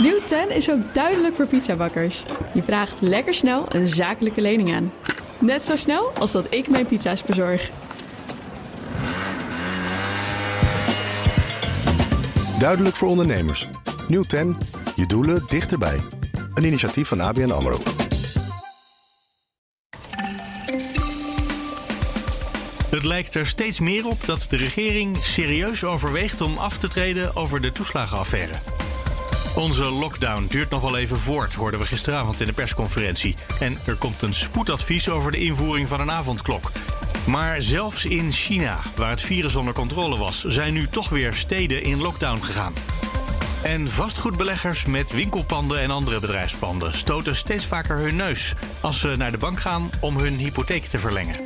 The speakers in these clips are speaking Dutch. Nieuw 10 is ook duidelijk voor pizzabakkers. Je vraagt lekker snel een zakelijke lening aan. Net zo snel als dat ik mijn pizza's bezorg. Duidelijk voor ondernemers. Nieuw 10. Je doelen dichterbij. Een initiatief van ABN AMRO. Het lijkt er steeds meer op dat de regering serieus overweegt om af te treden over de toeslagenaffaire. Onze lockdown duurt nog wel even voort, hoorden we gisteravond in de persconferentie. En er komt een spoedadvies over de invoering van een avondklok. Maar zelfs in China, waar het virus onder controle was, zijn nu toch weer steden in lockdown gegaan. En vastgoedbeleggers met winkelpanden en andere bedrijfspanden stoten steeds vaker hun neus als ze naar de bank gaan om hun hypotheek te verlengen.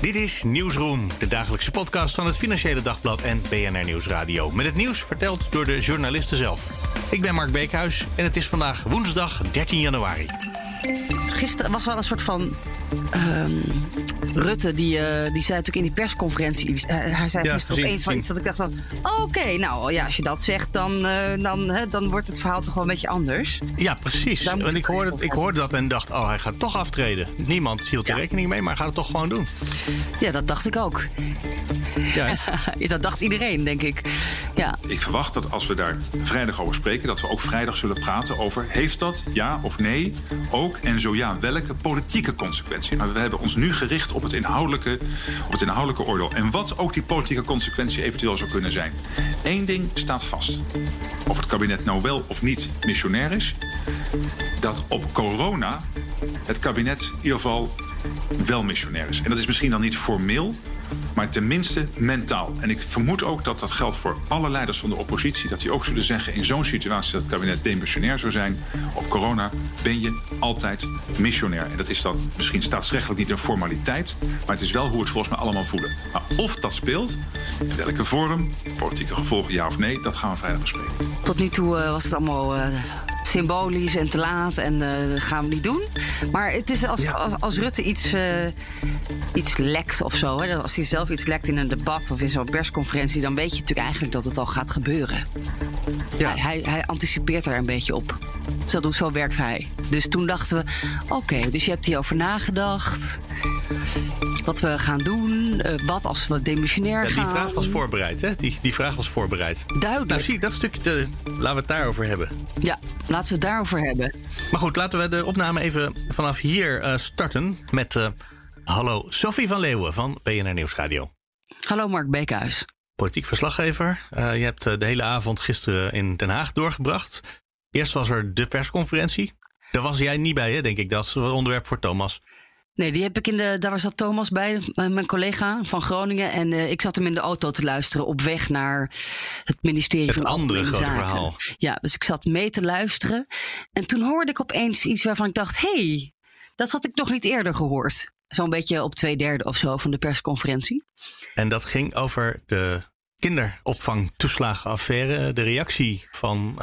Dit is Nieuwsroom, de dagelijkse podcast van het Financiële Dagblad en BNR Nieuwsradio. Met het nieuws verteld door de journalisten zelf. Ik ben Mark Beekhuis en het is vandaag woensdag 13 januari. Gisteren was wel een soort van... Rutte, die zei natuurlijk in die persconferentie... Hij zei gisteren opeens van iets dat ik dacht dan... Oké, nou ja, als je dat zegt, dan wordt het verhaal toch wel een beetje anders. Ja, precies. Want ik hoorde dat en dacht, hij gaat toch aftreden. Niemand hield er rekening mee, maar gaat het toch gewoon doen. Ja, dat dacht ik ook. Ja. Dat dacht iedereen, denk ik. Ja. Ik verwacht dat als we daar vrijdag over spreken... dat we ook vrijdag zullen praten over... heeft dat, ja of nee, ook en zo ja... welke politieke consequentie? Maar we hebben ons nu gericht op het inhoudelijke oordeel. En wat ook die politieke consequentie eventueel zou kunnen zijn. Eén ding staat vast. Of het kabinet nou wel of niet missionair is... dat op corona het kabinet in ieder geval wel missionair is. En dat is misschien dan niet formeel... maar tenminste mentaal. En ik vermoed ook dat dat geldt voor alle leiders van de oppositie... dat die ook zullen zeggen in zo'n situatie dat het kabinet demissionair zou zijn... op corona ben je altijd missionair. En dat is dan misschien staatsrechtelijk niet een formaliteit... maar het is wel hoe het volgens mij allemaal voelen. Maar of dat speelt, in welke vorm, politieke gevolgen ja of nee... dat gaan we vrijdag bespreken. Tot nu toe was het allemaal... symbolisch en te laat en dat gaan we niet doen. Maar het is als Rutte iets lekt of zo. Hè? Als hij zelf iets lekt in een debat of in zo'n persconferentie... dan weet je natuurlijk eigenlijk dat het al gaat gebeuren. Ja. Hij anticipeert er een beetje op. Zo werkt hij. Dus toen dachten we, oké, dus je hebt hierover nagedacht... wat we gaan doen, wat als we demissionair gaan. Die vraag was voorbereid, hè? Die vraag was voorbereid. Duidelijk. Nou zie, dat stukje, laten we het daarover hebben. Ja, laten we het daarover hebben. Maar goed, laten we de opname even vanaf hier starten met... hallo, Sophie van Leeuwen van BNR Nieuwsradio. Hallo Mark Beekhuis. Politiek verslaggever. Je hebt de hele avond gisteren in Den Haag doorgebracht. Eerst was er de persconferentie. Daar was jij niet bij, hè, denk ik. Dat is een onderwerp voor Thomas. Nee, die heb ik daar zat Thomas bij, mijn collega van Groningen. En ik zat hem in de auto te luisteren op weg naar het ministerie van andere grote zaken. Verhaal. Ja, dus ik zat mee te luisteren. En toen hoorde ik opeens iets waarvan ik dacht... hey, dat had ik nog niet eerder gehoord. Zo'n beetje op 2/3 of zo van de persconferentie. En dat ging over de kinderopvangtoeslagenaffaire. De reactie van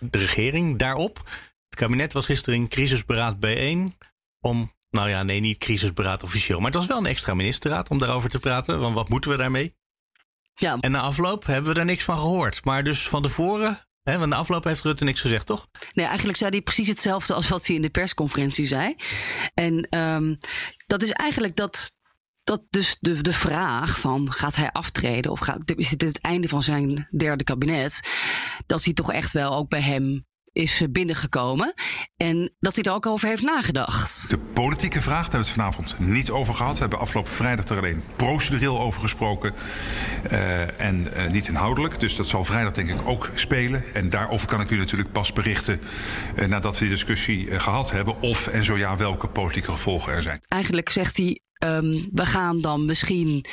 de regering daarop. Het kabinet was gisteren in crisisberaad bijeen om... Nou ja, nee, niet crisisberaad officieel. Maar het was wel een extra ministerraad om daarover te praten. Want wat moeten we daarmee? Ja. En na afloop hebben we daar niks van gehoord. Maar dus van tevoren... want na afloop heeft Rutte niks gezegd, toch? Nee, eigenlijk zei hij precies hetzelfde als wat hij in de persconferentie zei. En dat is eigenlijk dat dus de vraag van... gaat hij aftreden of is dit het einde van zijn derde kabinet... dat hij toch echt wel ook bij hem... is binnengekomen en dat hij er ook over heeft nagedacht. De politieke vraag, daar hebben we het vanavond niet over gehad. We hebben afgelopen vrijdag er alleen procedureel over gesproken en niet inhoudelijk. Dus dat zal vrijdag denk ik ook spelen. En daarover kan ik u natuurlijk pas berichten nadat we die discussie gehad hebben... of en zo ja, welke politieke gevolgen er zijn. Eigenlijk zegt hij, we gaan dan misschien...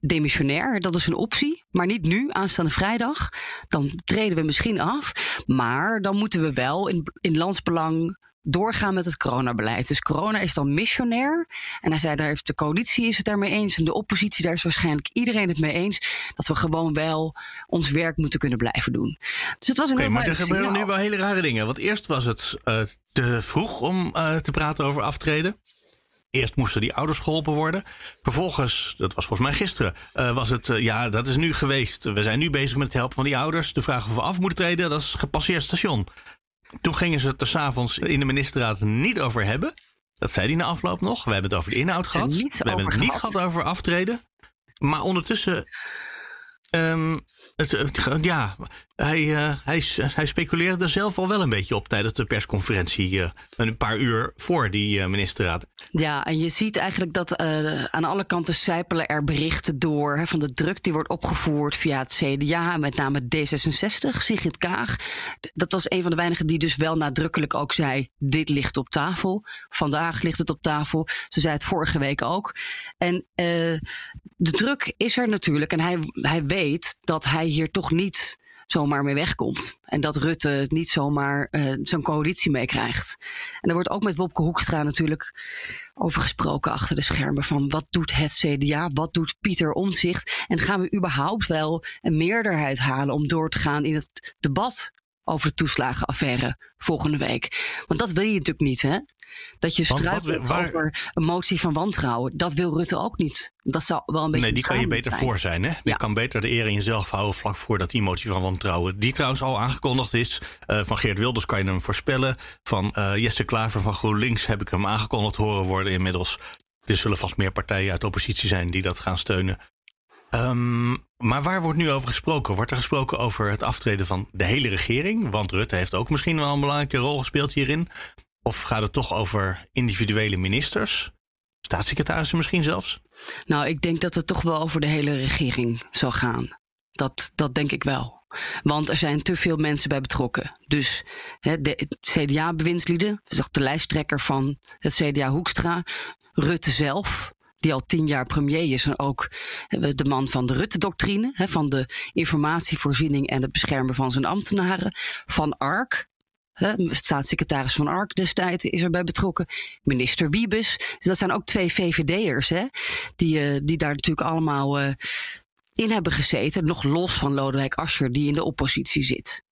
demissionair, dat is een optie, maar niet nu, aanstaande vrijdag. Dan treden we misschien af, maar dan moeten we wel in landsbelang doorgaan met het coronabeleid. Dus corona is dan missionair. En hij zei, daar heeft de coalitie is het daarmee eens en de oppositie, daar is waarschijnlijk iedereen het mee eens, dat we gewoon wel ons werk moeten kunnen blijven doen. Dus het was een maar er gebeuren nu wel hele rare dingen. Want eerst was het te vroeg om te praten over aftreden. Eerst moesten die ouders geholpen worden. Vervolgens, dat was volgens mij gisteren, was het... ja, dat is nu geweest. We zijn nu bezig met het helpen van die ouders. De vraag of we af moeten treden, dat is gepasseerd station. Toen gingen ze het er 's avonds in de ministerraad niet over hebben. Dat zei hij na afloop nog. We hebben het over de inhoud gehad. We hebben het niet gehad over aftreden. Maar ondertussen... Hij speculeerde er zelf al wel een beetje op tijdens de persconferentie een paar uur voor die ministerraad. Ja, en je ziet eigenlijk dat aan alle kanten sijpelen er berichten door van de druk die wordt opgevoerd via het CDA, met name D66, Sigrid Kaag. Dat was een van de weinigen die dus wel nadrukkelijk ook zei, dit ligt op tafel. Vandaag ligt het op tafel. Ze zei het vorige week ook. En de druk is er natuurlijk en hij weet dat hij hier toch niet zomaar mee wegkomt. En dat Rutte niet zomaar zijn coalitie meekrijgt. En er wordt ook met Wopke Hoekstra natuurlijk over gesproken achter de schermen van wat doet het CDA, wat doet Pieter Omtzigt en gaan we überhaupt wel een meerderheid halen om door te gaan in het debat over de toeslagenaffaire volgende week. Want dat wil je natuurlijk niet, hè? Dat je struikelt over een motie van wantrouwen. Dat wil Rutte ook niet. Dat zou wel een beetje. Nee, die kan je beter zijn. Voor zijn, hè? Je kan beter de eer in jezelf houden vlak voordat die motie van wantrouwen, die trouwens al aangekondigd is, van Geert Wilders kan je hem voorspellen. Van Jesse Klaver van GroenLinks heb ik hem aangekondigd horen worden inmiddels. Er zullen vast meer partijen uit de oppositie zijn die dat gaan steunen. Maar waar wordt nu over gesproken? Wordt er gesproken over het aftreden van de hele regering? Want Rutte heeft ook misschien wel een belangrijke rol gespeeld hierin. Of gaat het toch over individuele ministers? Staatssecretarissen misschien zelfs? Nou, ik denk dat het toch wel over de hele regering zal gaan. Dat denk ik wel. Want er zijn te veel mensen bij betrokken. Dus de CDA-bewindslieden, de lijsttrekker van het CDA Hoekstra, Rutte zelf, die al 10 jaar premier is en ook de man van de Rutte-doctrine, van de informatievoorziening en het beschermen van zijn ambtenaren. Van Ark, staatssecretaris Van Ark destijds is erbij betrokken. Minister Wiebes. Dus dat zijn ook 2 VVD'ers die daar natuurlijk allemaal in hebben gezeten. Nog los van Lodewijk Asscher die in de oppositie zit.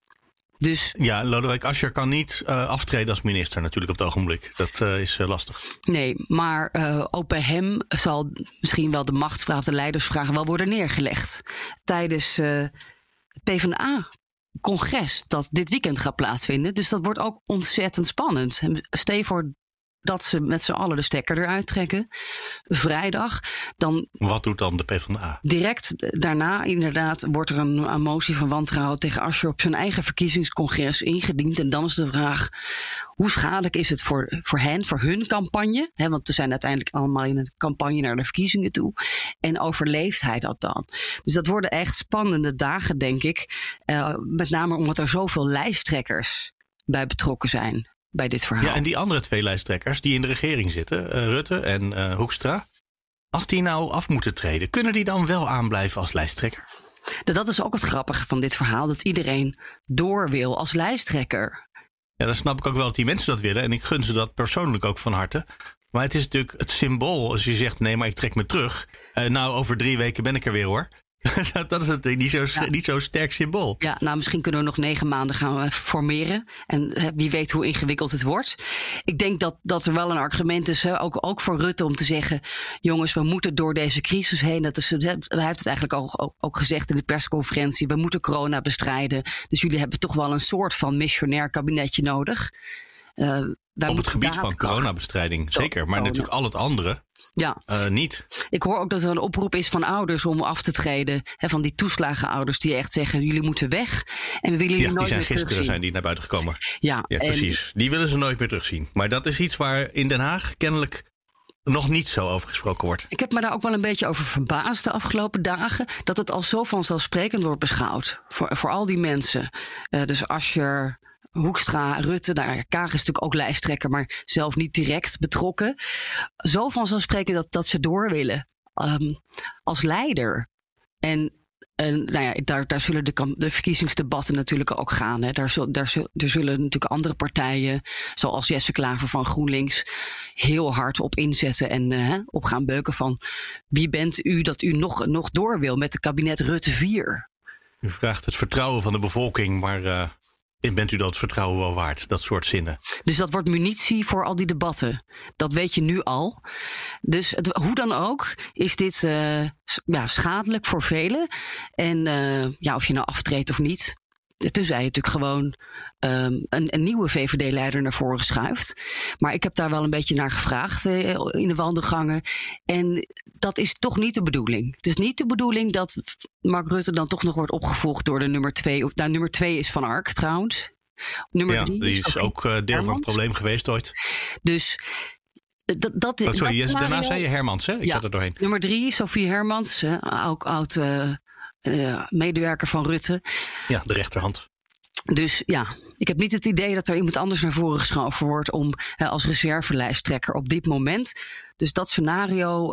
Dus, ja, Lodewijk Asscher kan niet aftreden als minister natuurlijk op het ogenblik. Dat is lastig. Nee, maar ook bij hem zal misschien wel de machtsvraag, de leidersvraag wel worden neergelegd. Tijdens het PvdA-congres dat dit weekend gaat plaatsvinden. Dus dat wordt ook ontzettend spannend. Stel voor dat ze met z'n allen de stekker eruit trekken. Vrijdag. Dan wat doet dan de PvdA? Direct daarna inderdaad wordt er een motie van wantrouwen tegen Asscher op zijn eigen verkiezingscongres ingediend. En dan is de vraag, hoe schadelijk is het voor hen, voor hun campagne? He, want ze zijn uiteindelijk allemaal in een campagne naar de verkiezingen toe. En overleeft hij dat dan? Dus dat worden echt spannende dagen, denk ik. Met name omdat er zoveel lijsttrekkers bij betrokken zijn. Bij dit verhaal. Ja, en die andere 2 lijsttrekkers die in de regering zitten, Rutte en Hoekstra, als die nou af moeten treden, kunnen die dan wel aanblijven als lijsttrekker? Dat is ook het grappige van dit verhaal, dat iedereen door wil als lijsttrekker. Ja, dan snap ik ook wel dat die mensen dat willen en ik gun ze dat persoonlijk ook van harte. Maar het is natuurlijk het symbool als je zegt, nee, maar ik trek me terug. Nou, over 3 weken ben ik er weer hoor. Dat is natuurlijk niet zo'n sterk symbool. Ja, nou, misschien kunnen we nog 9 maanden gaan formeren. En wie weet hoe ingewikkeld het wordt. Ik denk dat er wel een argument is, ook voor Rutte, om te zeggen, jongens, we moeten door deze crisis heen. Hij heeft het eigenlijk ook gezegd in de persconferentie. We moeten corona bestrijden. Dus jullie hebben toch wel een soort van missionair kabinetje nodig. Op het gebied van coronabestrijding, zeker. Maar natuurlijk al het andere. Ja, niet. Ik hoor ook dat er een oproep is van ouders om af te treden. Van die toeslagenouders die echt zeggen, jullie moeten weg. En we willen jullie nooit meer terugzien. Gisteren zijn die naar buiten gekomen. Ja, precies. Die willen ze nooit meer terugzien. Maar dat is iets waar in Den Haag kennelijk nog niet zo over gesproken wordt. Ik heb me daar ook wel een beetje over verbaasd de afgelopen dagen, dat het al zo vanzelfsprekend wordt beschouwd. Voor al die mensen. Dus Asscher, Hoekstra, Rutte, Kaag is natuurlijk ook lijsttrekker, maar zelf niet direct betrokken. Zo vanzelfsprekend dat ze door willen als leider. En daar zullen de verkiezingsdebatten natuurlijk ook gaan. Hè. Daar zullen natuurlijk andere partijen, zoals Jesse Klaver van GroenLinks, heel hard op inzetten en op gaan beuken van wie bent u dat u nog door wil met het kabinet Rutte 4? U vraagt het vertrouwen van de bevolking, maar En bent u dat vertrouwen wel waard? Dat soort zinnen. Dus dat wordt munitie voor al die debatten. Dat weet je nu al. Dus hoe dan ook is dit schadelijk voor velen. En of je nou aftreedt of niet. Tenzij je natuurlijk gewoon een nieuwe VVD-leider naar voren schuift. Maar ik heb daar wel een beetje naar gevraagd in de wandelgangen. En dat is toch niet de bedoeling. Het is niet de bedoeling dat Mark Rutte dan toch nog wordt opgevolgd door de nummer 2. Nou, nummer 2 is Van Ark trouwens. Nummer 3 is ook deel Hermans. Van het probleem geweest ooit. Dus... daarna zei je Hermans, hè? Ik zat er doorheen. Nummer 3, Sophie Hermans, hè? Ook oud... medewerker van Rutte. Ja, de rechterhand. Dus ja, ik heb niet het idee dat er iemand anders naar voren geschoven wordt om als reservelijsttrekker op dit moment. Dus dat scenario,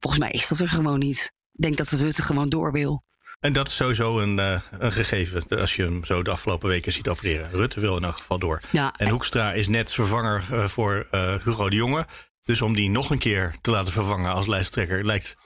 volgens mij is dat er gewoon niet. Ik denk dat Rutte gewoon door wil. En dat is sowieso een gegeven als je hem zo de afgelopen weken ziet opereren. Rutte wil in elk geval door. Ja, en Hoekstra is net vervanger voor Hugo de Jonge. Dus om die nog een keer te laten vervangen als lijsttrekker lijkt...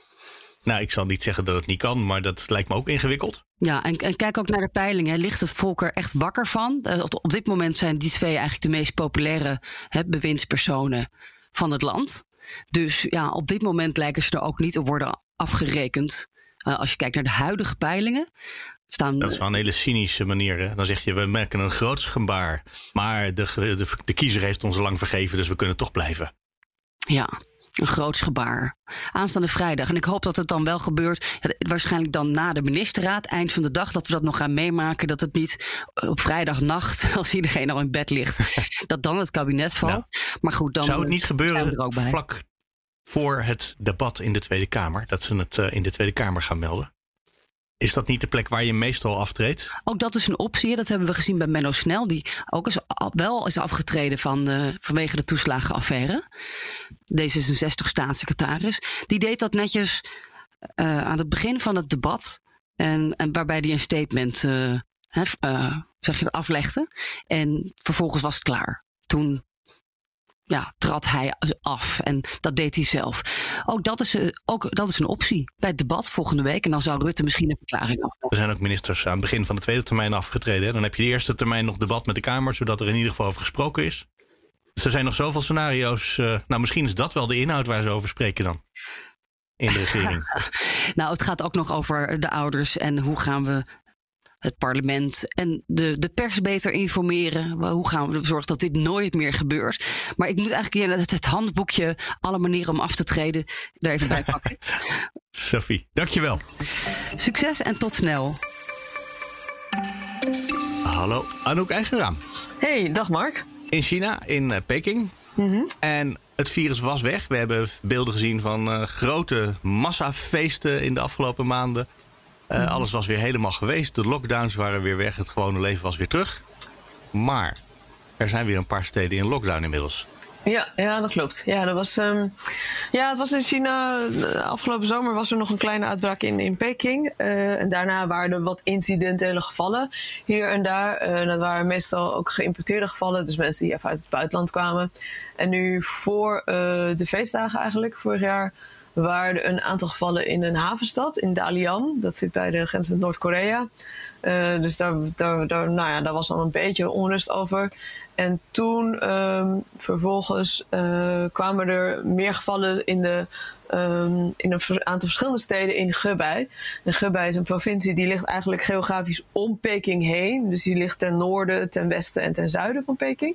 Nou, ik zal niet zeggen dat het niet kan, maar dat lijkt me ook ingewikkeld. Ja, en kijk ook naar de peilingen. Ligt het volk er echt wakker van? Op dit moment zijn die twee eigenlijk de meest populaire bewindspersonen van het land. Dus ja, op dit moment lijken ze er ook niet op worden afgerekend. Als je kijkt naar de huidige peilingen... Dat is wel een hele cynische manier. Hè? Dan zeg je, we merken een groots gebaar. Maar de kiezer heeft ons lang vergeven, dus we kunnen toch blijven. Ja. Een groots gebaar. Aanstaande vrijdag. En ik hoop dat het dan wel gebeurt. Ja, waarschijnlijk dan na de ministerraad. Eind van de dag. Dat we dat nog gaan meemaken. Dat het niet op vrijdagnacht. Als iedereen al in bed ligt. dat dan het kabinet valt. Nou, maar goed, dan zou het niet gebeuren vlak voor het debat in de Tweede Kamer. Dat ze het in de Tweede Kamer gaan melden. Is dat niet de plek waar je meestal aftreedt? Ook dat is een optie. Dat hebben we gezien bij Menno Snel. Die ook wel is afgetreden vanwege de toeslagenaffaire. D66 staatssecretaris. Die deed dat netjes aan het begin van het debat. En waarbij die een statement aflegde. En vervolgens was het klaar. Toen... Ja, trad hij af en dat deed hij zelf. Ook dat is een optie bij het debat volgende week. En dan zou Rutte misschien een verklaring afleggen. Er zijn ook ministers aan het begin van de tweede termijn afgetreden. Hè? Dan heb je de eerste termijn nog debat met de Kamer, zodat er in ieder geval over gesproken is. Dus er zijn nog zoveel scenario's. Nou, misschien is dat wel de inhoud waar ze over spreken dan. In de regering. Nou, het gaat ook nog over de ouders en hoe gaan we... het parlement en de pers beter informeren. Hoe gaan we zorgen dat dit nooit meer gebeurt? Maar ik moet eigenlijk het handboekje... alle manieren om af te treden, daar even bij pakken. Sophie, dankjewel. Succes en tot snel. Hallo, Anouk Eigenraam. Hey, dag Mark. In China, in Peking. Mm-hmm. En het virus was weg. We hebben beelden gezien van grote massafeesten in de afgelopen maanden... alles was weer helemaal geweest. De lockdowns waren weer weg. Het gewone leven was weer terug. Maar er zijn weer een paar steden in lockdown inmiddels. Ja, dat klopt. Ja, dat was, het was in China. Afgelopen zomer was er nog een kleine uitbraak in Peking. En daarna waren er wat incidentele gevallen hier en daar. Dat waren meestal ook geïmporteerde gevallen. Dus mensen die even uit het buitenland kwamen. En nu voor de feestdagen eigenlijk, vorig jaar... waren een aantal gevallen in een havenstad, in Dalian. Dat zit bij de grens met Noord-Korea. Dus daar was al een beetje onrust over. En toen vervolgens kwamen er meer gevallen in een aantal verschillende steden in Hebei. En Hebei is een provincie die ligt eigenlijk geografisch om Peking heen. Dus die ligt ten noorden, ten westen en ten zuiden van Peking.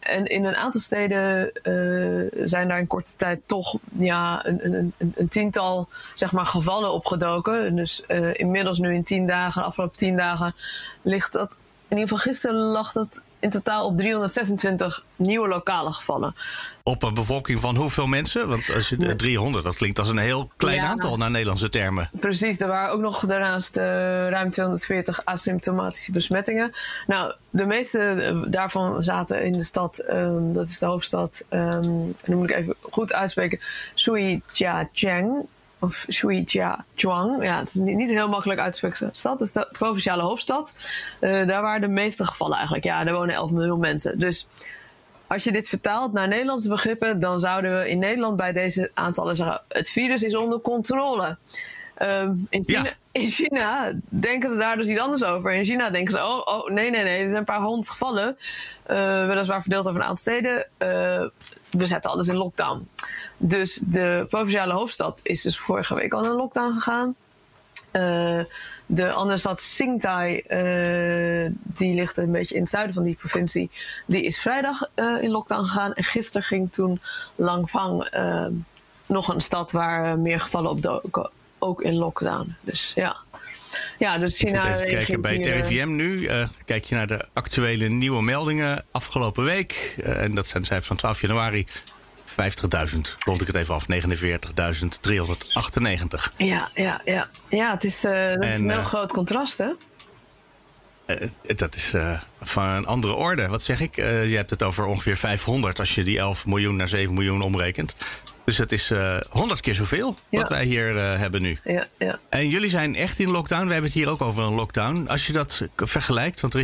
En in een aantal steden zijn daar in korte tijd toch een tiental zeg maar, gevallen opgedoken. Dus inmiddels nu in 10 dagen, de afgelopen 10 dagen, ligt dat... In ieder geval gisteren lag dat in totaal op 326 nieuwe lokale gevallen. Op een bevolking van hoeveel mensen? Want als je 300, dat klinkt als een heel klein aantal naar Nederlandse termen. Precies, er waren ook nog daarnaast ruim 240 asymptomatische besmettingen. Nou, de meeste daarvan zaten in de stad, dat is de hoofdstad... dan moet ik even goed uitspreken, Shijiazhuang. Of Shijiazhuang. Ja, het is niet een heel makkelijk uitspreken stad. Het is de provinciale hoofdstad. Daar waren de meeste gevallen eigenlijk. Ja, daar wonen 11 miljoen mensen. Dus als je dit vertaalt naar Nederlandse begrippen... dan zouden we in Nederland bij deze aantallen zeggen... het virus is onder controle. In China denken ze daar dus iets anders over. In China denken ze, nee, er zijn een paar honderd gevallen. Weliswaar verdeeld over een aantal steden. We zetten alles in lockdown. Dus de provinciale hoofdstad is dus vorige week al in lockdown gegaan. De andere stad Xingtai, die ligt een beetje in het zuiden van die provincie, die is vrijdag in lockdown gegaan. En gisteren ging toen Langfang, nog een stad waar meer gevallen op doken, ook in lockdown. Dus ja. Ja, dus China. Even kijken bij het RIVM nu. Kijk je naar de actuele nieuwe meldingen afgelopen week. En dat zijn de cijfers van 12 januari. 50.000, rond ik het even af, 49.398. Ja, het is, dat is een heel groot contrast, hè? Dat is van een andere orde. Wat zeg ik? Je hebt het over ongeveer 500 als je die 11 miljoen naar 7 miljoen omrekent. Dus dat is 100 keer zoveel wat wij hier hebben nu. Ja. En jullie zijn echt in lockdown. We hebben het hier ook over een lockdown. Als je dat vergelijkt, want er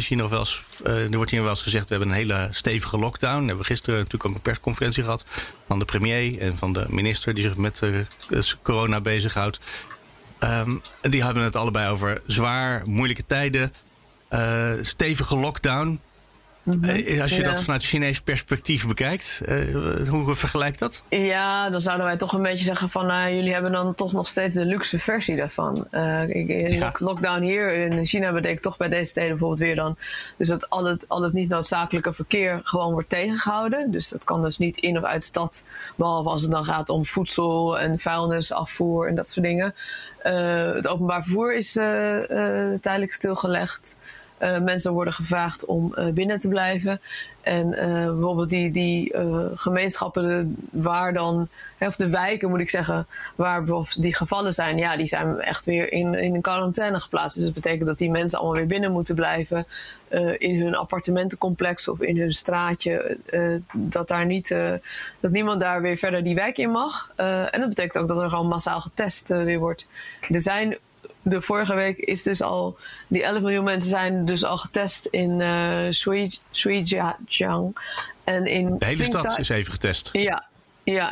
wordt hier wel eens gezegd, we hebben een hele stevige lockdown. We hebben gisteren natuurlijk ook een persconferentie gehad van de premier en van de minister die zich met corona bezighoudt. Die hadden het allebei over zwaar, moeilijke tijden. Stevige lockdown. Als je dat vanuit Chinees perspectief bekijkt, hoe vergelijkt dat? Ja, dan zouden wij toch een beetje zeggen van jullie hebben dan toch nog steeds de luxe versie daarvan. Lockdown hier in China betekent toch bij deze steden bijvoorbeeld weer dan. Dus dat al het niet noodzakelijke verkeer gewoon wordt tegengehouden. Dus dat kan dus niet in of uit de stad. Behalve als het dan gaat om voedsel en vuilnisafvoer en dat soort dingen. Het openbaar vervoer is tijdelijk stilgelegd. Mensen worden gevraagd om binnen te blijven. En bijvoorbeeld die gemeenschappen waar dan, of de wijken moet ik zeggen, waar bijvoorbeeld die gevallen zijn, ja, die zijn echt weer in een quarantaine geplaatst. Dus dat betekent dat die mensen allemaal weer binnen moeten blijven in hun appartementencomplex of in hun straatje. Dat niemand daar weer verder die wijk in mag. En dat betekent ook dat er gewoon massaal getest weer wordt. De vorige week is dus al, die 11 miljoen mensen zijn dus al getest in Shijiazhuang. En in de hele stad is even getest. Ja,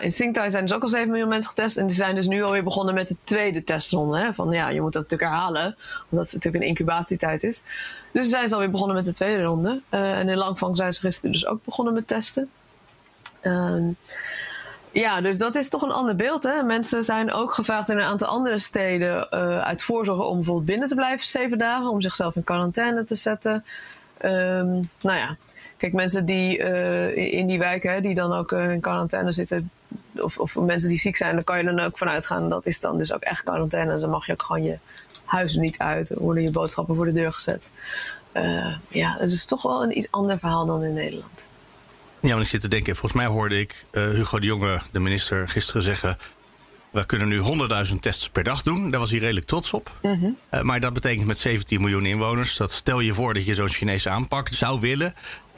in Xingtai zijn dus ook al 7 miljoen mensen getest. En die zijn dus nu alweer begonnen met de tweede testronde. Hè? Van ja, je moet dat natuurlijk herhalen, omdat het natuurlijk een incubatietijd is. Dus ze zijn alweer begonnen met de tweede ronde. En in Langfang zijn ze gisteren dus ook begonnen met testen. Ja, dus dat is toch een ander beeld, hè? Mensen zijn ook gevraagd in een aantal andere steden uit voorzorg om bijvoorbeeld binnen te blijven 7 dagen, om zichzelf in quarantaine te zetten. Kijk, mensen die in die wijken, hè, die dan ook in quarantaine zitten, of mensen die ziek zijn, daar kan je dan ook van uitgaan. Dat is dan dus ook echt quarantaine. Dus dan mag je ook gewoon je huis niet uit, worden je boodschappen voor de deur gezet. Het is toch wel een iets ander verhaal dan in Nederland. Ja, maar ik zit te denken, volgens mij hoorde ik Hugo de Jonge, de minister, gisteren zeggen, we kunnen nu 100.000 tests per dag doen. Daar was hij redelijk trots op. Mm-hmm. Maar dat betekent met 17 miljoen inwoners, dat stel je voor dat je zo'n Chinese aanpak zou willen,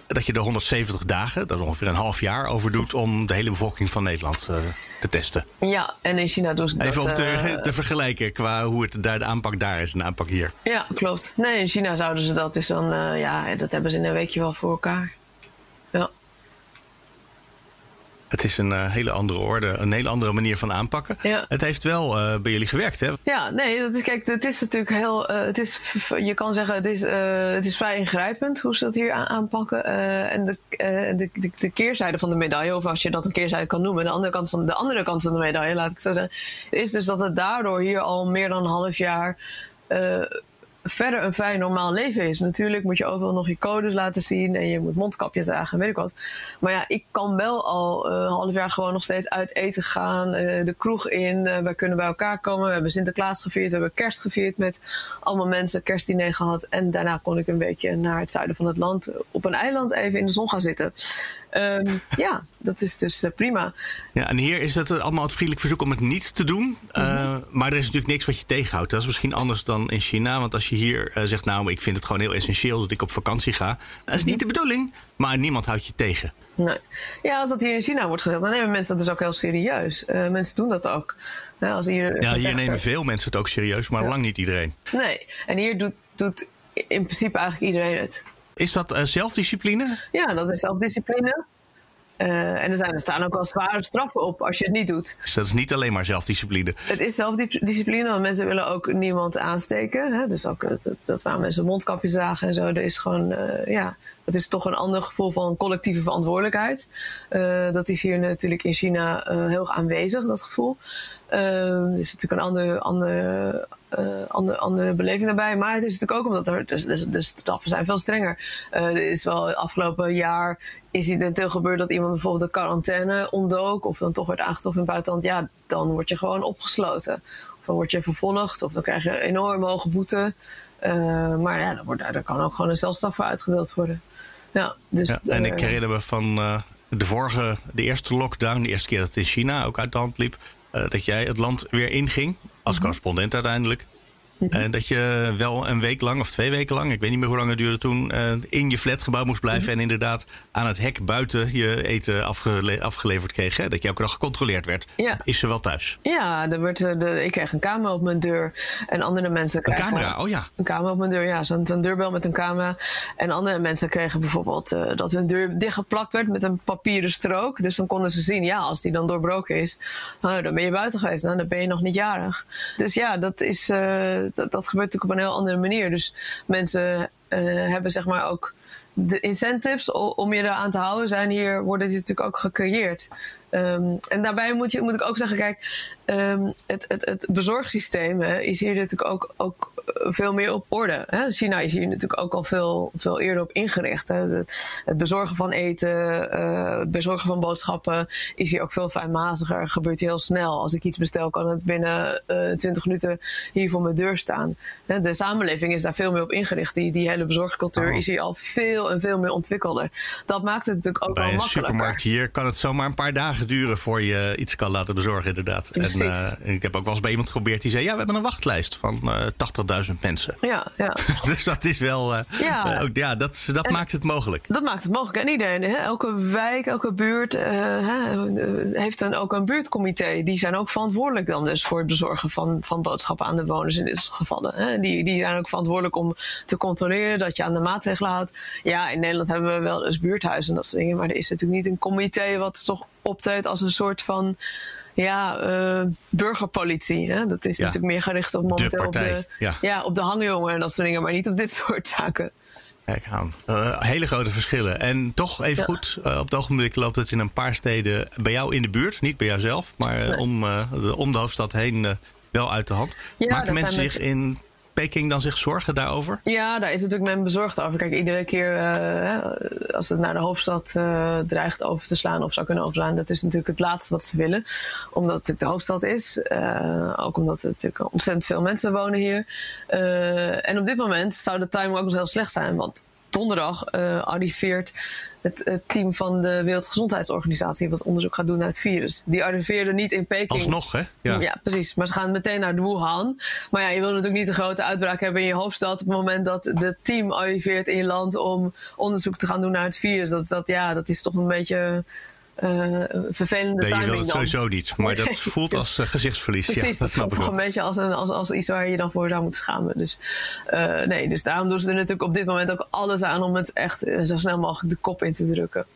dat je er 170 dagen, dat is ongeveer een half jaar, over doet om de hele bevolking van Nederland te testen. Ja, en in China doen ze dat. Even om te vergelijken qua hoe het daar de aanpak daar is en de aanpak hier. Ja, klopt. Nee, in China zouden ze dat dus dan, dat hebben ze in een weekje wel voor elkaar. Ja. Het is een hele andere orde, een hele andere manier van aanpakken. Ja. Het heeft wel bij jullie gewerkt, hè? Ja, nee, het is natuurlijk heel. Je kan zeggen, het is vrij ingrijpend hoe ze dat hier aanpakken. En de keerzijde van de medaille, of als je dat een keerzijde kan noemen, de andere kant van de medaille, laat ik het zo zeggen, is dus dat het daardoor hier al meer dan een half jaar verder een vrij normaal leven is. Natuurlijk moet je overal nog je codes laten zien en je moet mondkapjes dragen, weet ik wat. Maar ja, ik kan wel al een half jaar gewoon nog steeds uit eten gaan, de kroeg in. Wij kunnen bij elkaar komen. We hebben Sinterklaas gevierd, we hebben kerst gevierd met allemaal mensen, kerstdiner gehad. En daarna kon ik een beetje naar het zuiden van het land op een eiland even in de zon gaan zitten. Ja, dat is dus prima. Ja, en hier is het allemaal het vriendelijk verzoek om het niet te doen. Maar er is natuurlijk niks wat je tegenhoudt. Dat is misschien anders dan in China. Want als je hier zegt, nou, ik vind het gewoon heel essentieel dat ik op vakantie ga. Dat is niet de bedoeling, maar niemand houdt je tegen. Nee. Ja, als dat hier in China wordt gezegd, dan nemen mensen dat dus ook heel serieus. Mensen doen dat ook. Nou, hier nemen veel mensen het ook serieus, maar lang niet iedereen. Nee, en hier doet in principe eigenlijk iedereen het. Is dat zelfdiscipline? Ja, dat is zelfdiscipline. En er staan ook al zware straffen op als je het niet doet. Dus dat is niet alleen maar zelfdiscipline. Het is zelfdiscipline, want mensen willen ook niemand aansteken. Hè? Dus ook dat waar mensen mondkapjes dragen en zo. Er is gewoon, dat is toch een ander gevoel van collectieve verantwoordelijkheid. Dat is hier natuurlijk in China heel erg aanwezig, dat gevoel. Er is natuurlijk een andere beleving daarbij. Maar het is natuurlijk ook omdat de straffen zijn veel strenger. Er is wel afgelopen jaar incidenteel gebeurd dat iemand bijvoorbeeld de quarantaine ontdook of dan toch werd aangetroffen in het buitenland. Ja, dan word je gewoon opgesloten. Of dan word je vervolgd of dan krijg je enorm hoge boete. Maar ja, daar kan ook gewoon een zelfstraf voor uitgedeeld worden. Ja, dus, ja, en ik herinner me van de eerste lockdown, de eerste keer dat het in China ook uit de hand liep. Dat jij het land weer inging, als correspondent uiteindelijk. En dat je wel een week lang of 2 weken lang, ik weet niet meer hoe lang het duurde toen, in je flatgebouw moest blijven en inderdaad aan het hek buiten je eten afgeleverd kreeg. Hè? Dat je elke dag gecontroleerd werd. Ja. Is ze wel thuis? Ja, ik kreeg een camera op mijn deur en andere mensen kregen... Een camera, een camera op mijn deur, ja. Zo'n deurbel met een camera. En andere mensen kregen bijvoorbeeld dat hun deur dichtgeplakt werd met een papieren strook. Dus dan konden ze zien, ja, als die dan doorbroken is, dan ben je buiten geweest. Nou, dan ben je nog niet jarig. Dus ja, dat is... Dat gebeurt natuurlijk op een heel andere manier. Dus mensen hebben zeg maar ook de incentives om je eraan te houden. Worden die natuurlijk ook gecreëerd. En daarbij moet ik ook zeggen, kijk, het bezorgsysteem is hier natuurlijk ook veel meer op orde. Hè? China is hier natuurlijk ook al veel eerder op ingericht. Hè? Het bezorgen van eten, het bezorgen van boodschappen is hier ook veel fijnmaziger. Gebeurt heel snel. Als ik iets bestel, kan het binnen 20 minuten hier voor mijn deur staan. Hè? De samenleving is daar veel meer op ingericht. Die hele bezorgcultuur is hier al veel en veel meer ontwikkelder. Dat maakt het natuurlijk ook wel makkelijker. Bij een supermarkt hier kan het zomaar een paar dagen duren voor je iets kan laten bezorgen, inderdaad. En ik heb ook wel eens bij iemand geprobeerd die zei, we hebben een wachtlijst van 80.000 mensen. Ja. Dus dat is wel... dat maakt het mogelijk. Dat maakt het mogelijk. En iedereen, elke wijk, elke buurt heeft dan ook een buurtcomité. Die zijn ook verantwoordelijk dan dus voor het bezorgen van boodschappen aan de bewoners in dit soort gevallen. Die zijn ook verantwoordelijk om te controleren dat je aan de maatregelen houdt. Ja, in Nederland hebben we wel eens buurthuizen en dat soort dingen, maar er is natuurlijk niet een comité wat toch optreedt als een soort van burgerpolitie. Hè? Dat is natuurlijk meer gericht op momenteel op de hangjongen en dat soort dingen, maar niet op dit soort zaken. Kijk aan. Hele grote verschillen. En toch even goed, op het ogenblik loopt het in een paar steden bij jou in de buurt, niet bij jouzelf, maar om de hoofdstad heen wel uit de hand. Ja, maken mensen zich in Peking dan zich zorgen daarover? Ja, daar is natuurlijk men bezorgd over. Kijk, iedere keer als het naar de hoofdstad dreigt over te slaan of zou kunnen overslaan, dat is natuurlijk het laatste wat ze willen. Omdat het natuurlijk de hoofdstad is. Ook omdat er natuurlijk ontzettend veel mensen wonen hier. En op dit moment zou de timing ook nog heel slecht zijn. Want donderdag arriveert het team van de Wereldgezondheidsorganisatie wat onderzoek gaat doen naar het virus. Die arriveerden niet in Peking. Alsnog, hè? Ja, precies. Maar ze gaan meteen naar Wuhan. Maar ja, je wil natuurlijk niet een grote uitbraak hebben in je hoofdstad op het moment dat het team arriveert in je land om onderzoek te gaan doen naar het virus. Dat is toch een beetje... vervelende timing. Nee, je wil het sowieso niet. Maar dat voelt als gezichtsverlies. Precies, dat voelt toch een beetje als iets waar je dan voor zou moeten schamen. Dus, dus daarom doen ze er natuurlijk op dit moment ook alles aan om het echt zo snel mogelijk de kop in te drukken.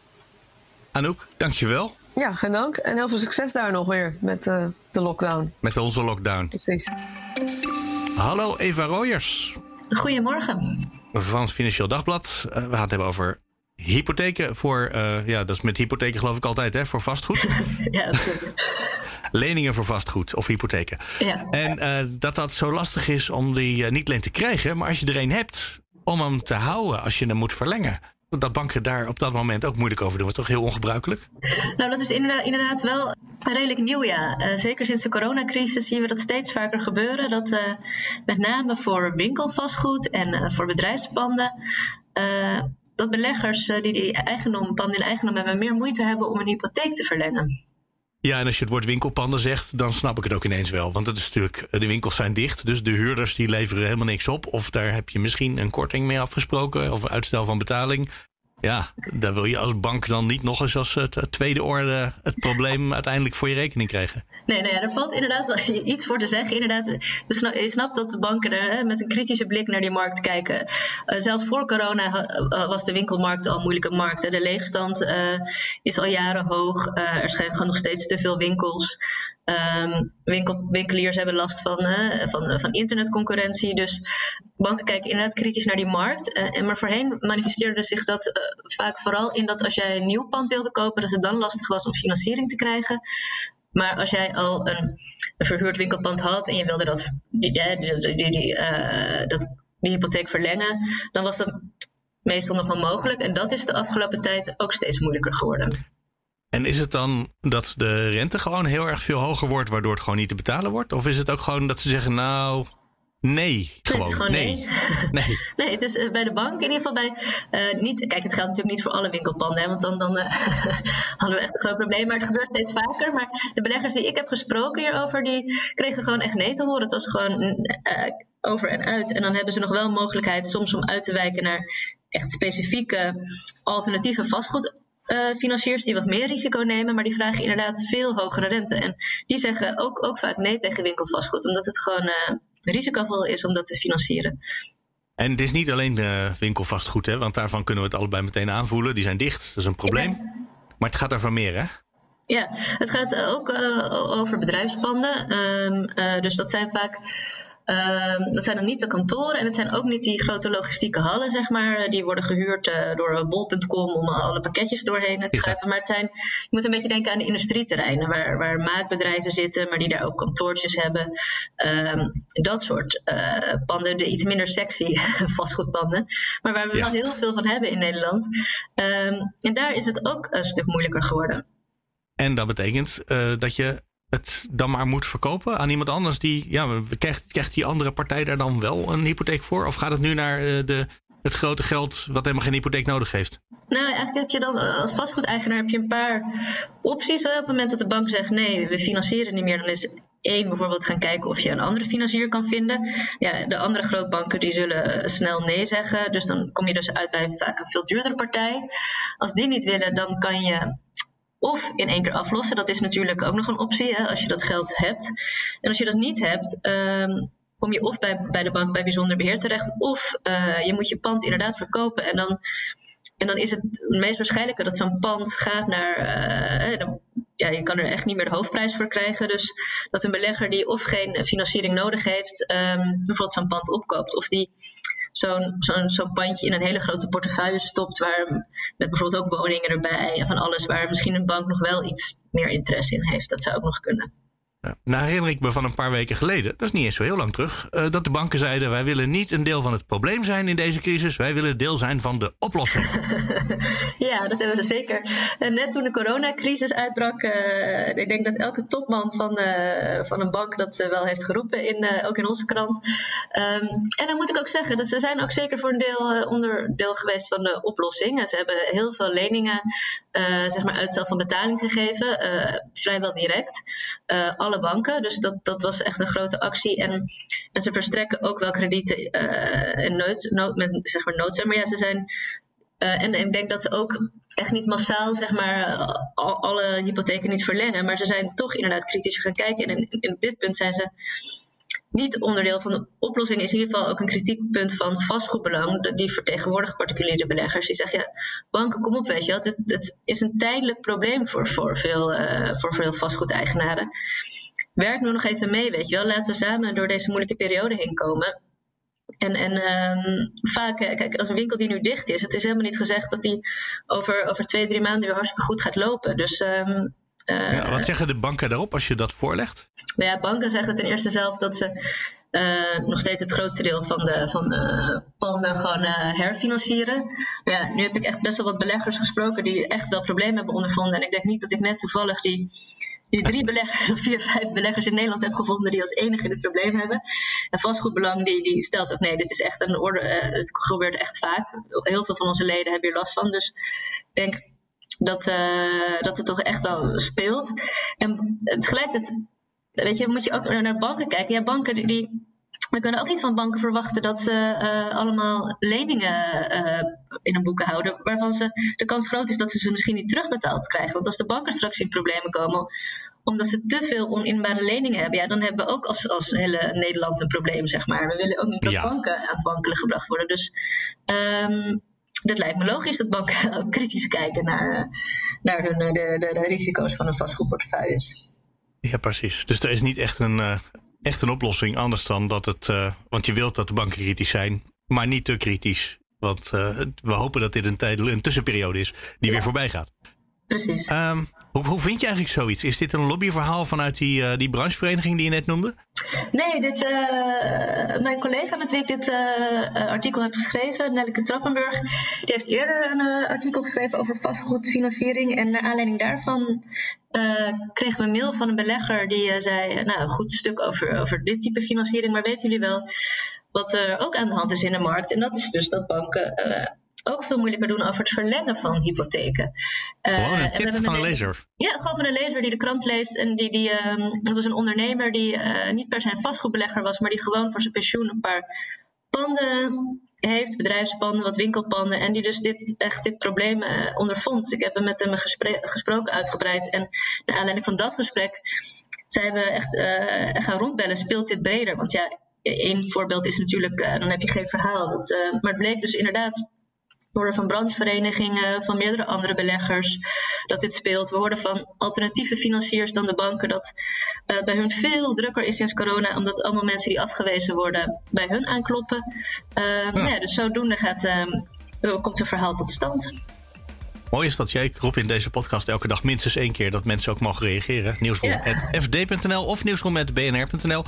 Anouk, dankjewel. Ja, geen dank. En heel veel succes daar nog weer met de lockdown. Met onze lockdown. Precies. Hallo Eva Royers. Goedemorgen. Van het Financieel Dagblad. We gaan het hebben over hypotheken voor, dat is met hypotheken geloof ik altijd, hè, voor vastgoed. Ja, leningen voor vastgoed of hypotheken. Ja. En dat zo lastig is om die niet alleen te krijgen, maar als je er een hebt, om hem te houden als je hem moet verlengen. Dat banken daar op dat moment ook moeilijk over doen, was toch heel ongebruikelijk? Nou, dat is inderdaad wel redelijk nieuw, ja. Zeker sinds de coronacrisis zien we dat steeds vaker gebeuren. Dat met name voor winkelvastgoed en voor bedrijfspanden... dat beleggers die panden in eigendom hebben meer moeite hebben om een hypotheek te verlengen. Ja, en als je het woord winkelpanden zegt, dan snap ik het ook ineens wel. Want het is natuurlijk, de winkels zijn dicht, dus de huurders die leveren helemaal niks op. Of daar heb je misschien een korting mee afgesproken of een uitstel van betaling. Ja, daar wil je als bank dan niet nog eens als het tweede orde het probleem uiteindelijk voor je rekening krijgen. Nee, nou ja, er valt inderdaad wel iets voor te zeggen. Inderdaad, je snapt dat de banken er met een kritische blik naar die markt kijken. Zelfs voor corona was de winkelmarkt al een moeilijke markt. De leegstand is al jaren hoog. Er gaan nog steeds te veel winkels. Winkeliers hebben last van internetconcurrentie. Dus banken kijken inderdaad kritisch naar die markt. Maar voorheen manifesteerde zich dat vaak vooral in dat als jij een nieuw pand wilde kopen, dat het dan lastig was om financiering te krijgen. Maar als jij al een verhuurd winkelpand had en je wilde die hypotheek verlengen, dan was dat meestal nog wel mogelijk. En dat is de afgelopen tijd ook steeds moeilijker geworden. En is het dan dat de rente gewoon heel erg veel hoger wordt, waardoor het gewoon niet te betalen wordt? Of is het ook gewoon dat ze zeggen, nou... Nee. Nee, het is bij de bank in ieder geval bij... niet, kijk, het geldt natuurlijk niet voor alle winkelpanden, hè, want dan hadden we echt een groot probleem. Maar het gebeurt steeds vaker. Maar de beleggers die ik heb gesproken hierover, die kregen gewoon echt nee te horen. Het was gewoon over en uit. En dan hebben ze nog wel mogelijkheid soms om uit te wijken naar echt specifieke alternatieve vastgoed. Financiers die wat meer risico nemen, maar die vragen inderdaad veel hogere rente. En die zeggen ook vaak nee tegen winkelvastgoed, omdat het gewoon risicovol is om dat te financieren. En het is niet alleen winkelvastgoed, hè? Want daarvan kunnen we het allebei meteen aanvoelen. Die zijn dicht, dat is een probleem. Ja. Maar het gaat daarvan meer, hè? Ja, het gaat ook over bedrijfspanden. Dus dat zijn vaak... dat zijn dan niet de kantoren en het zijn ook niet die grote logistieke hallen, zeg maar. Die worden gehuurd door bol.com om alle pakketjes doorheen te schuiven. Maar het zijn, je moet een beetje denken aan de industrieterreinen waar maakbedrijven zitten, maar die daar ook kantoortjes hebben. Dat soort panden, de iets minder sexy vastgoedpanden, maar waar we wel heel veel van hebben in Nederland. En daar is het ook een stuk moeilijker geworden. En dat betekent dat je het dan maar moet verkopen aan iemand anders die... Ja, krijgt die andere partij daar dan wel een hypotheek voor? Of gaat het nu naar het grote geld wat helemaal geen hypotheek nodig heeft? Nou, eigenlijk heb je dan als vastgoedeigenaar heb je een paar opties. Op het moment dat de bank zegt nee, we financieren niet meer... dan is één bijvoorbeeld gaan kijken of je een andere financier kan vinden. Ja, de andere grootbanken die zullen snel nee zeggen. Dus dan kom je dus uit bij vaak een veel duurdere partij. Als die niet willen, dan kan je... of in één keer aflossen, dat is natuurlijk ook nog een optie, hè, als je dat geld hebt. En als je dat niet hebt, kom je of bij de bank bij bijzonder beheer terecht... of je moet je pand inderdaad verkopen. En dan is het meest waarschijnlijke dat zo'n pand gaat naar... je kan er echt niet meer de hoofdprijs voor krijgen. Dus dat een belegger die of geen financiering nodig heeft... bijvoorbeeld zo'n pand opkoopt, of die... Zo'n pandje in een hele grote portefeuille stopt, waar met bijvoorbeeld ook woningen erbij en van alles, waar misschien een bank nog wel iets meer interesse in heeft. Dat zou ook nog kunnen. Ja, nou herinner ik me van een paar weken geleden, dat is niet eens zo heel lang terug, dat de banken zeiden: wij willen niet een deel van het probleem zijn in deze crisis, wij willen deel zijn van de oplossing. Ja, dat hebben ze zeker. En net toen de coronacrisis uitbrak, ik denk dat elke topman van een bank dat wel heeft geroepen, ook in onze krant. En dan moet ik ook zeggen, dat ze zijn ook zeker voor een deel onderdeel geweest van de oplossing. En ze hebben heel veel leningen, zeg maar uitstel van betaling gegeven, vrijwel direct. Alle banken, dus dat was echt een grote actie. En ze verstrekken ook wel kredieten in nood, maar ja, ze zijn... en ik denk dat ze ook echt niet massaal, zeg maar, alle hypotheken niet verlengen, maar ze zijn toch inderdaad kritisch gaan kijken. En in dit punt zijn ze niet onderdeel van de oplossing, is in ieder geval ook een kritiekpunt van vastgoedbelang, die vertegenwoordigt particuliere beleggers. Die zeggen, ja, banken, kom op, weet je wat, het is een tijdelijk probleem voor veel vastgoedeigenaren. Werk nu nog even mee, weet je wel, laten we samen door deze moeilijke periode heen komen. En vaak, kijk, als een winkel die nu dicht is, het is helemaal niet gezegd dat die over 2-3 maanden weer hartstikke goed gaat lopen. Dus... wat zeggen de banken daarop als je dat voorlegt? Ja, banken zeggen ten eerste zelf dat ze nog steeds het grootste deel van de panden gewoon herfinancieren. Ja, nu heb ik echt best wel wat beleggers gesproken die echt wel problemen hebben ondervonden. En ik denk niet dat ik net toevallig die 3 beleggers of 4-5 beleggers in Nederland heb gevonden die als enige dit probleem hebben. En vastgoedbelang die stelt ook nee, dit is echt een orde. Het gebeurt echt vaak. Heel veel van onze leden hebben hier last van. Dus ik denk... Dat het toch echt wel speelt. En tegelijkertijd, weet je, moet je ook naar banken kijken. Ja, banken we kunnen ook niet van banken verwachten dat ze allemaal leningen in hun boeken houden, waarvan de kans groot is dat ze misschien niet terugbetaald krijgen. Want als de banken straks in problemen komen, omdat ze te veel oninbare leningen hebben. Ja, dan hebben we ook als hele Nederland een probleem, zeg maar. We willen ook niet dat banken aan wankelen gebracht worden. Dus dat lijkt me logisch dat banken ook kritisch kijken naar hun, de risico's van hun vastgoedportefeuilles. Ja, precies. Dus er is niet echt echt een oplossing anders dan dat het... want je wilt dat de banken kritisch zijn, maar niet te kritisch. Want we hopen dat dit een tussenperiode is die weer voorbij gaat. Precies. Hoe vind je eigenlijk zoiets? Is dit een lobbyverhaal vanuit die branchevereniging die je net noemde? Nee, mijn collega met wie ik dit artikel heb geschreven, Nelleke Trappenburg, die heeft eerder een artikel geschreven over vastgoedfinanciering. En naar aanleiding daarvan kregen we een mail van een belegger die zei... een goed stuk over dit type financiering, maar weten jullie wel wat er ook aan de hand is in de markt? En dat is dus dat banken... ook veel moeilijker doen over het verlengen van hypotheken. Gewoon een tip van een lezer. Ja, gewoon van een lezer die de krant leest. En dat was een ondernemer die niet per se een vastgoedbelegger was, maar die gewoon voor zijn pensioen een paar panden heeft, bedrijfspanden, wat winkelpanden, en die dus dit probleem ondervond. Ik heb met hem gesproken uitgebreid en naar aanleiding van dat gesprek zijn we echt gaan rondbellen. Speelt dit breder? Want ja, één voorbeeld is natuurlijk, dan heb je geen verhaal. Maar het bleek dus inderdaad, we horen van brancheverenigingen, van meerdere andere beleggers dat dit speelt. We horen van alternatieve financiers dan de banken dat bij hun veel drukker is sinds corona, omdat allemaal mensen die afgewezen worden bij hun aankloppen. Dus zodoende komt een verhaal tot stand. Mooi is dat jij, ik roep in deze podcast elke dag minstens 1 keer dat mensen ook mogen reageren. Nieuwsroom@fd.nl of nieuwsroom@bnr.nl.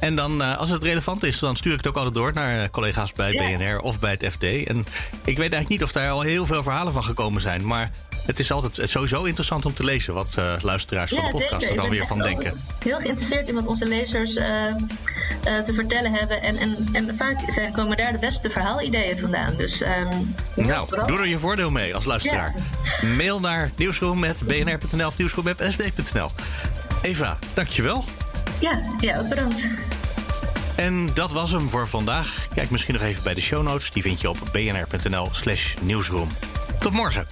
En dan, als het relevant is, dan stuur ik het ook altijd door naar collega's bij BNR of bij het FD. En ik weet eigenlijk niet of daar al heel veel verhalen van gekomen zijn. Maar het is altijd sowieso interessant om te lezen wat luisteraars van de podcast er dan weer van denken. Heel geïnteresseerd in wat onze lezers te vertellen hebben. En vaak komen daar de beste verhaalideeën vandaan. Dus, doe er je voordeel mee als luisteraar. Ja. Mail naar nieuwsroom@bnr.nl of nieuwsroom@sd.nl. Eva, dankjewel. Ja, ook bedankt. En dat was hem voor vandaag. Kijk misschien nog even bij de show notes. Die vind je op bnr.nl/nieuwsroom. Tot morgen.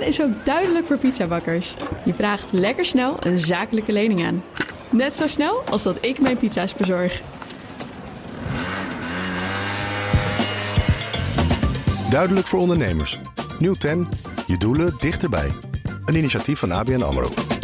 Is ook duidelijk voor pizzabakkers. Je vraagt lekker snel een zakelijke lening aan. Net zo snel als dat ik mijn pizza's bezorg. Duidelijk voor ondernemers. Nieuw 10, je doelen dichterbij. Een initiatief van ABN AMRO.